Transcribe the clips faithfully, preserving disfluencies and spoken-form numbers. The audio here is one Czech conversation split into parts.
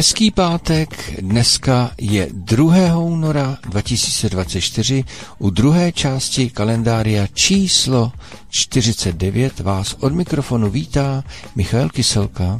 Hezký pátek, dneska je druhého února dva tisíce dvacet čtyři, u druhé části kalendária číslo čtyřicet devět vás od mikrofonu vítá Michael Kyselka.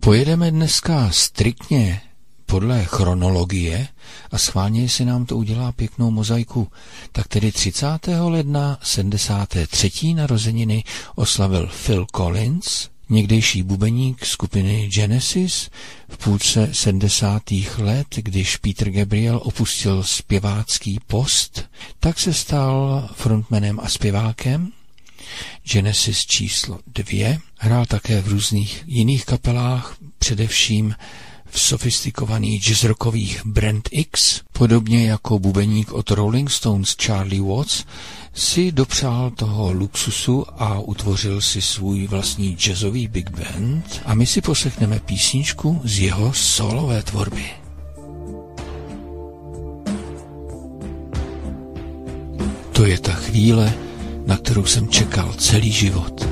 Pojedeme dneska striktně podle chronologie a schválně si nám to udělá pěknou mozaiku. Tak tedy třicátého ledna sedmdesáté třetí narozeniny oslavil Phil Collins, někdejší bubeník skupiny Genesis. V půlce sedmdesátých let, když Peter Gabriel opustil zpěvácký post, tak se stal frontmanem a zpěvákem Genesis číslo dvě. Hrál také v různých jiných kapelách, především v sofistikovaných jazzrockových Brand X, podobně jako bubeník od Rolling Stones Charlie Watts, si dopřál toho luxusu a utvořil si svůj vlastní jazzový big band a my si poslechneme písničku z jeho solové tvorby. To je ta chvíle, na kterou jsem čekal celý život.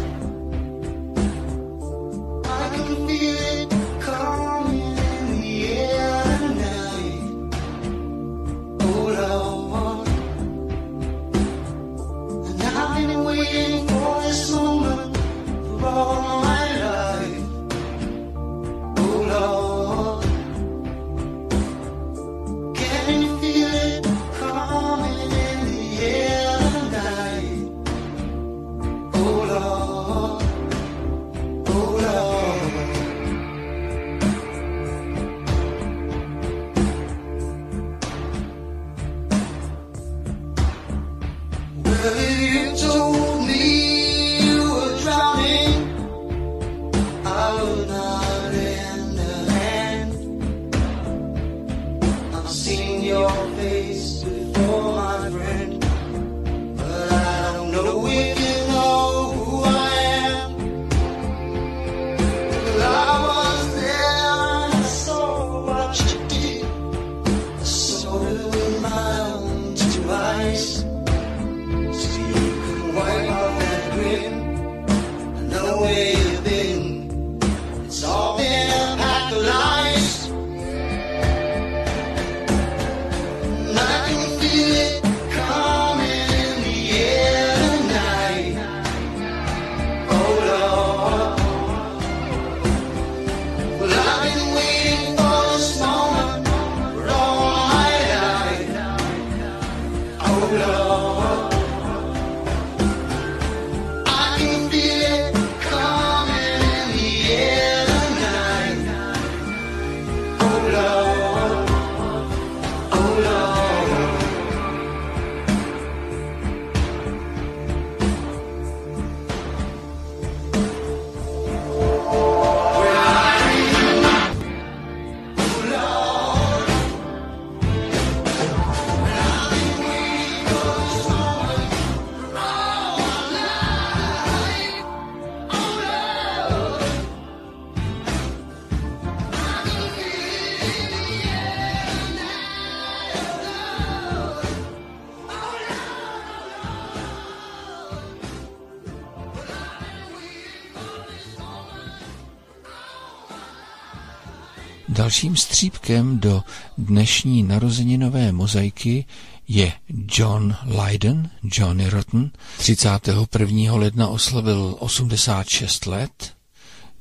Dalším střípkem do dnešní narozeninové mozaiky je John Lydon, Johnny Rotten. třicátého prvního ledna oslavil osmdesát šest let,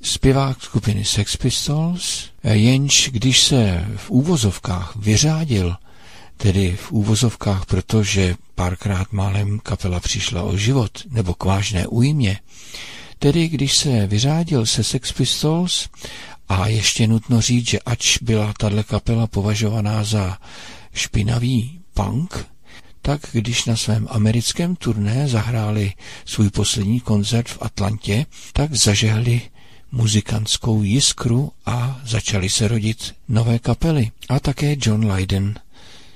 zpěvák skupiny Sex Pistols, jenž když se v úvozovkách vyřádil, tedy v úvozovkách, protože párkrát málem kapela přišla o život nebo k vážné újmě, tedy když se vyřádil se Sex Pistols. A ještě nutno říct, že ač byla tato kapela považovaná za špinavý punk, tak když na svém americkém turné zahráli svůj poslední koncert v Atlantě, tak zažehli muzikantskou jiskru a začaly se rodit nové kapely. A také John Lydon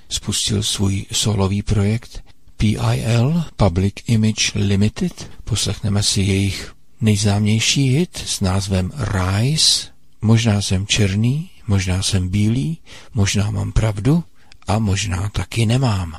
spustil svůj solový projekt P I L, Public Image Limited. Poslechneme si jejich nejznámější hit s názvem Rise. Možná jsem černý, možná jsem bílý, možná mám pravdu a možná taky nemám.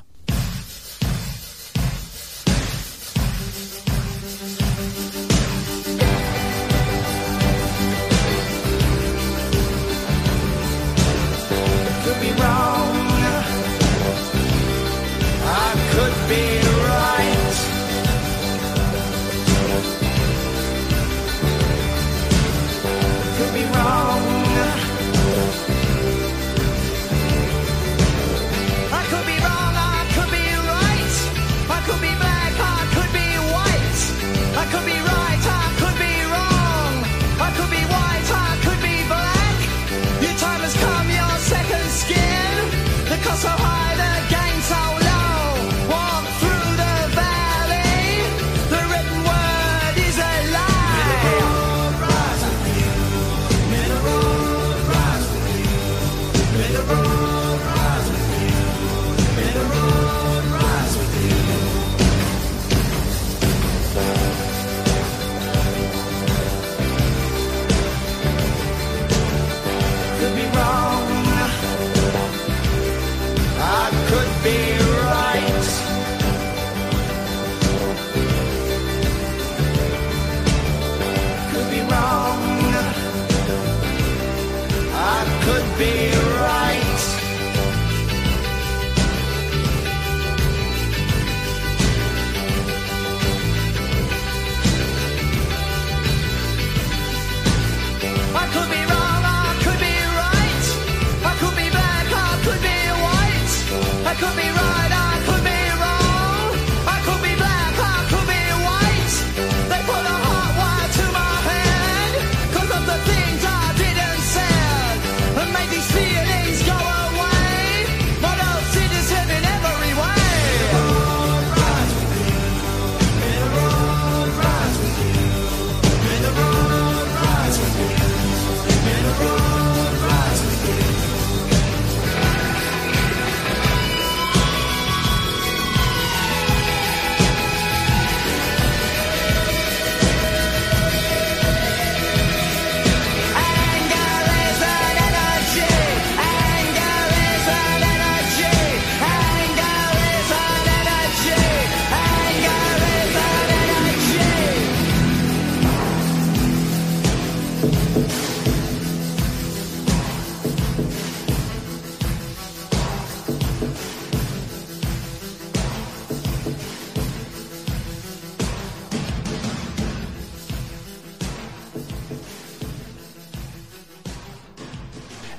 could be right, I could be wrong. I could be black, I could be white. They put a hot wire to my head, cause of the things I did and said, and made these feelings go away. What else did is in every way? All right with you, in the road rise with you, in the road rise with you, in the road rise with you.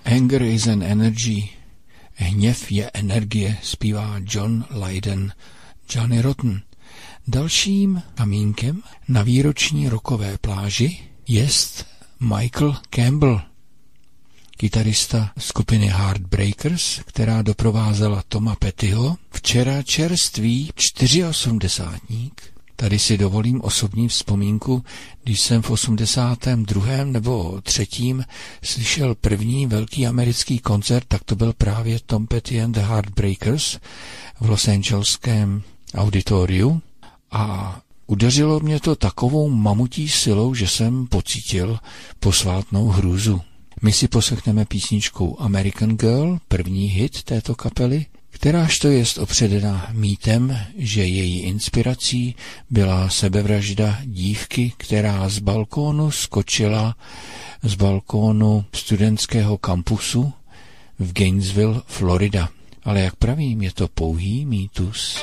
Anger is an energy, hněv je energie, zpívá John Lydon, Johnny Rotten. Dalším kamínkem na výroční rockové pláži jest Michael Campbell, kytarista skupiny Heartbreakers, která doprovázela Toma Pettyho. Včera čerstvý osmdesátník. Tady si dovolím osobní vzpomínku, když jsem v osmdesátém druhém nebo třetím slyšel první velký americký koncert, tak to byl právě Tom Petty and the Heartbreakers v Los Angeleském auditoriu a udeřilo mě to takovou mamutí silou, že jsem pocítil posvátnou hrůzu. My si poslechneme písničku American Girl, první hit této kapely, kteráž to jest opředena mýtem, že její inspirací byla sebevražda dívky, která z balkónu skočila z balkónu studentského kampusu v Gainesville, Florida. Ale jak pravím, je to pouhý mýtus.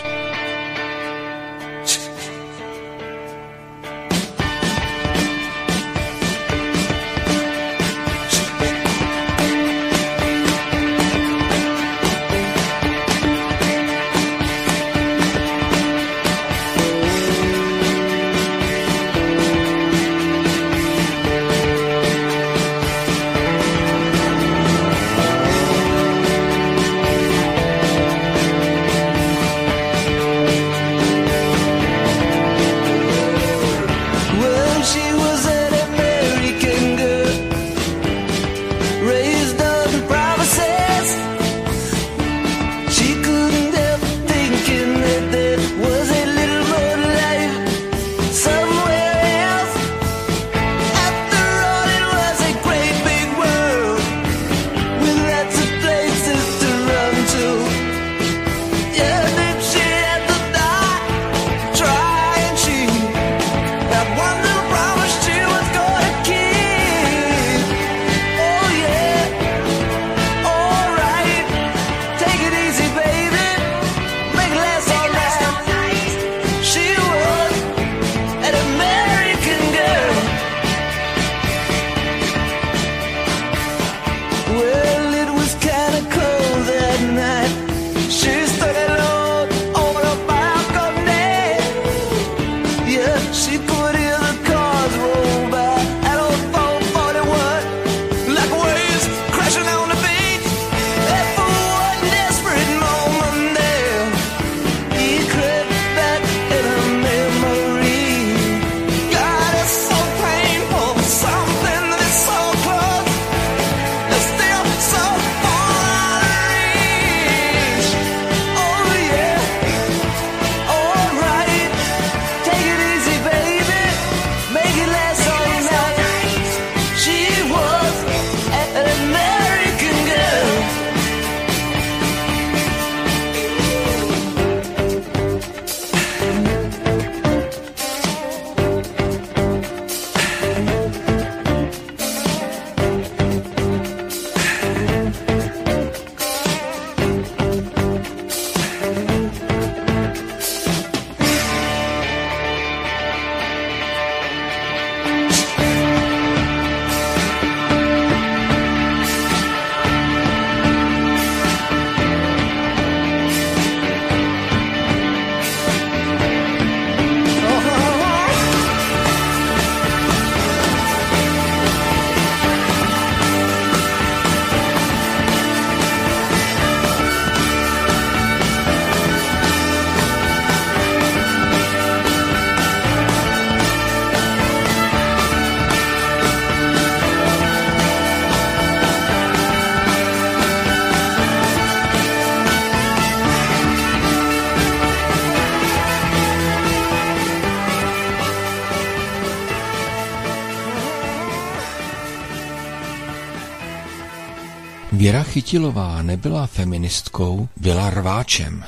Věra Chytilová nebyla feministkou, byla rváčem,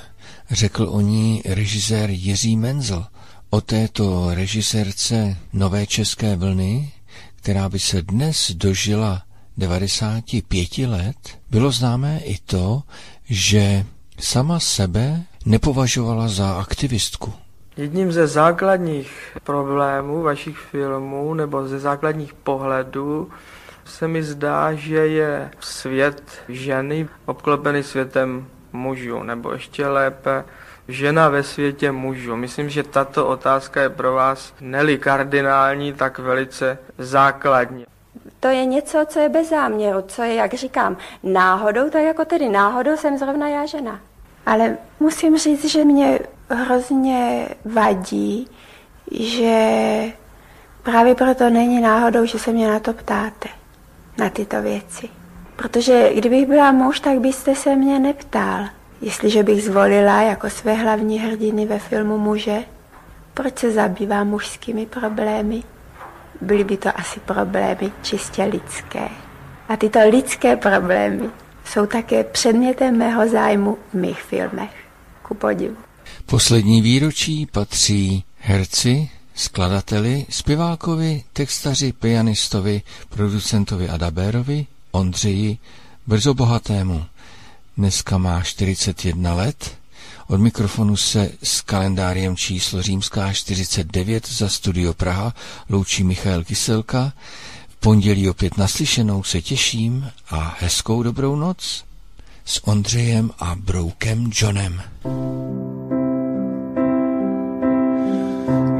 řekl o ní režisér Jiří Menzel. O této režisérce nové české vlny, která by se dnes dožila devadesáti pěti let, bylo známé i to, že sama sebe nepovažovala za aktivistku. Jedním ze základních problémů vašich filmů nebo ze základních pohledů se mi zdá, že je svět ženy obklopený světem mužů, nebo ještě lépe žena ve světě mužů. Myslím, že tato otázka je pro vás, ne-li kardinální, tak velice základní. To je něco, co je bez záměru, co je, jak říkám, náhodou, to je jako tedy náhodou jsem zrovna já žena. Ale musím říct, že mě hrozně vadí, že právě proto není náhodou, že se mě na to ptáte, na tyto věci. Protože kdybych byla muž, tak byste se mě neptal, jestliže bych zvolila jako své hlavní hrdiny ve filmu muže. Proč se zabývá mužskými problémy? Byly by to asi problémy čistě lidské. A tyto lidské problémy jsou také předmětem mého zájmu v mých filmech. Ku podivu. Poslední výročí patří herci, skladateli, zpěvákovi, textaři, pianistovi, producentovi a dabérovi Ondřeji Brzo Bohatému. Dneska má čtyřicet jedna let. Od mikrofonu se s kalendářem číslo římská čtyřicet devět za studio Praha loučí Michael Kyselka. V pondělí opět naslyšenou se těším a hezkou dobrou noc s Ondřejem a Broukem Johnem.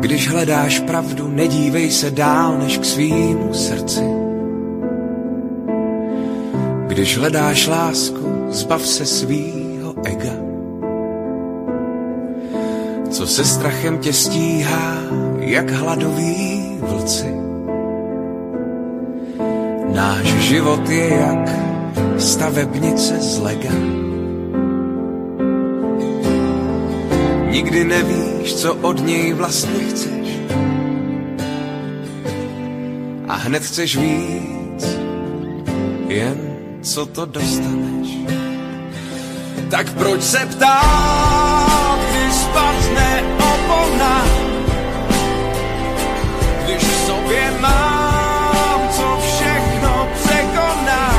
Když hledáš pravdu, nedívej se dál než k svýmu srdci. Když hledáš lásku, zbav se svýho ega. Co se strachem tě stíhá, jak hladoví vlci. Náš život je jak stavebnice z lega. Nikdy nevíš, co od něj vlastně chceš. A hned chceš víc, jen co to dostaneš. Tak proč se ptát, když spadne opona, když v sobě mám, co všechno překoná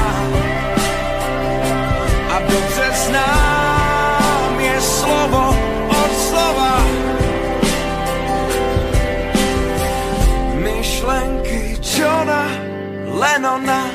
a dobře znám je slovo od slova. Myšlenky Johna Lennona